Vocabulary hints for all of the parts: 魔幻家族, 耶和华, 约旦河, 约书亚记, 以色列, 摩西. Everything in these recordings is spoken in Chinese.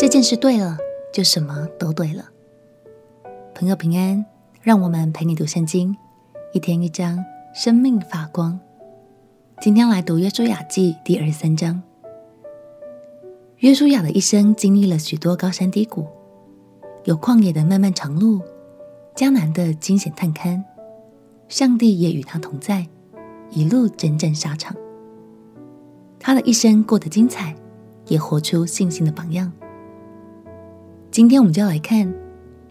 这件事对了，就什么都对了。朋友平安，让我们陪你读圣经，一天一章，生命发光。今天来读约书亚记第23章。约书亚的一生经历了许多高山低谷，有旷野的漫漫长路，迦南的惊险探勘，上帝也与他同在，一路征战沙场。他的一生过得精彩，也活出信心的榜样。今天我们就要来看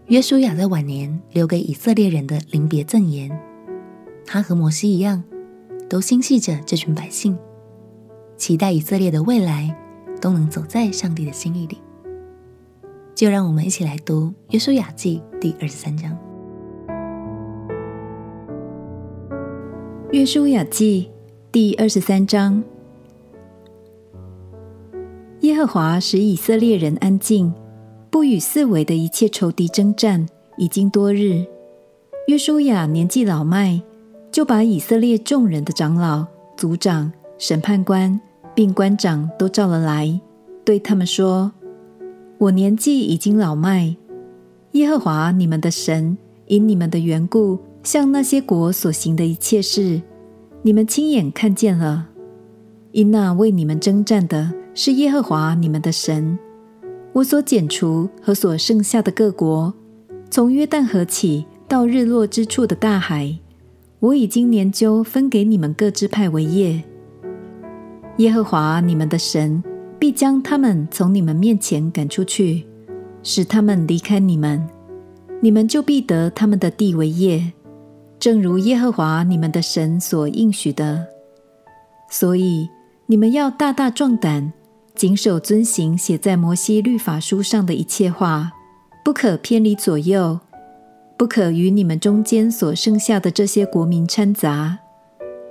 约书亚在晚年留给以色列人的临别赠言。他和摩西一样，都心系着这群百姓，期待以色列的未来都能走在上帝的心意里。就让我们一起来读约书亚记第23章。约书亚记第23章。耶和华使以色列人安静，不与四围的一切仇敌征战，已经多日。约书亚年纪老迈，就把以色列众人的长老、族长、审判官并官长都召了来，对他们说：我年纪已经老迈，耶和华你们的神因你们的缘故，向那些国所行的一切事，你们亲眼看见了。因那为你们征战的是耶和华你们的神，我所剪除和所剩下的各国，从约旦河起到日落之处的大海，我已经研究分给你们各支派为业。耶和华你们的神必将他们从你们面前赶出去，使他们离开你们，你们就必得他们的地为业，正如耶和华你们的神所应许的。所以你们要大大壮胆，谨守遵行写在摩西律法书上的一切话，不可偏离左右，不可与你们中间所剩下的这些国民掺杂。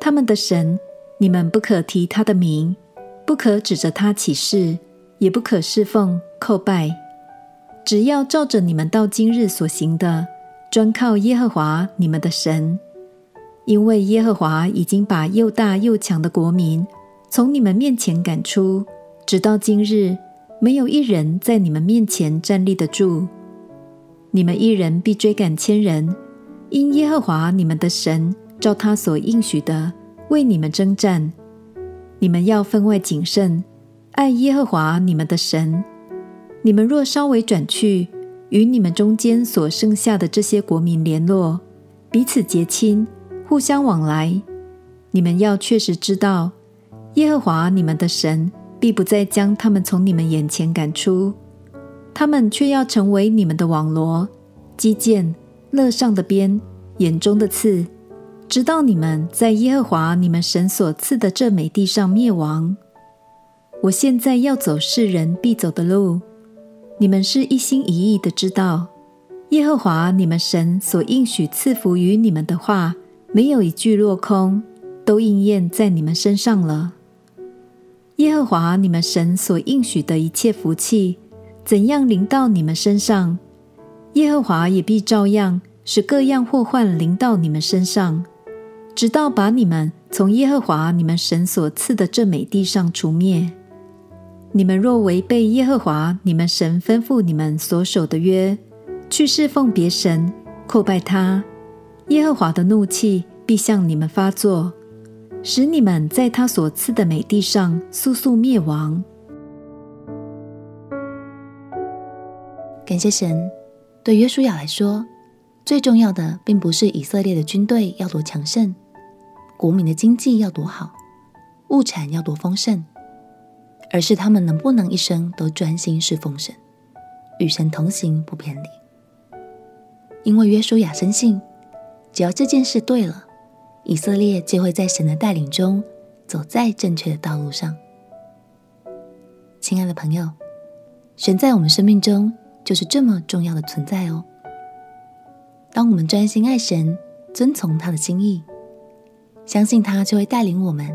他们的神，你们不可提他的名，不可指着他起誓，也不可侍奉叩拜。只要照着你们到今日所行的，专靠耶和华你们的神，因为耶和华已经把又大又强的国民从你们面前赶出，直到今日，没有一人在你们面前站立得住。你们一人必追赶千人，因耶和华你们的神照他所应许的为你们征战。你们要分外谨慎，爱耶和华你们的神。你们若稍微转去，与你们中间所剩下的这些国民联络，彼此结亲，互相往来，你们要确实知道，耶和华你们的神必不再将他们从你们眼前赶出，他们却要成为你们的网罗、机剑、肋上的鞭、眼中的刺，直到你们在耶和华你们神所赐的这美地上灭亡。我现在要走世人必走的路，你们是一心一意的知道，耶和华你们神所应许赐福于你们的话，没有一句落空，都应验在你们身上了。耶和华你们神所应许的一切福气，怎样临到你们身上，耶和华也必照样使各样祸患临到你们身上，直到把你们从耶和华你们神所赐的这美地上除灭。你们若违背耶和华你们神吩咐你们所守的约，去侍奉别神叩拜他，耶和华的怒气必向你们发作，使你们在他所赐的美地上速速灭亡。感谢神，对约书亚来说，最重要的并不是以色列的军队要多强盛，国民的经济要多好，物产要多丰盛，而是他们能不能一生都专心侍奉神，与神同行不偏离。因为约书亚深信，只要这件事对了，以色列就会在神的带领中走在正确的道路上。亲爱的朋友，神在我们生命中就是这么重要的存在哦。当我们专心爱神，遵从他的心意，相信他就会带领我们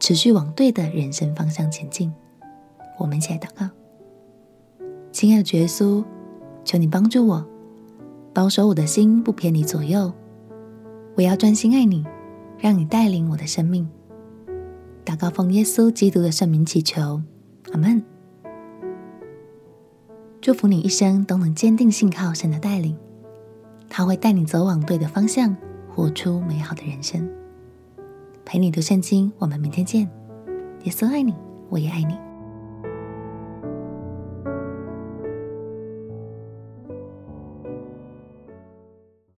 持续往对的人生方向前进。我们一起来祷告。亲爱的主耶稣，求你帮助我，保守我的心不偏离左右，我要专心爱你，让你带领我的生命。祷告奉耶稣基督的圣名祈求，阿们。祝福你一生都能坚定信靠神的带领，他会带你走往对的方向，活出美好的人生。陪你读圣经，我们明天见。耶稣爱你，我也爱你。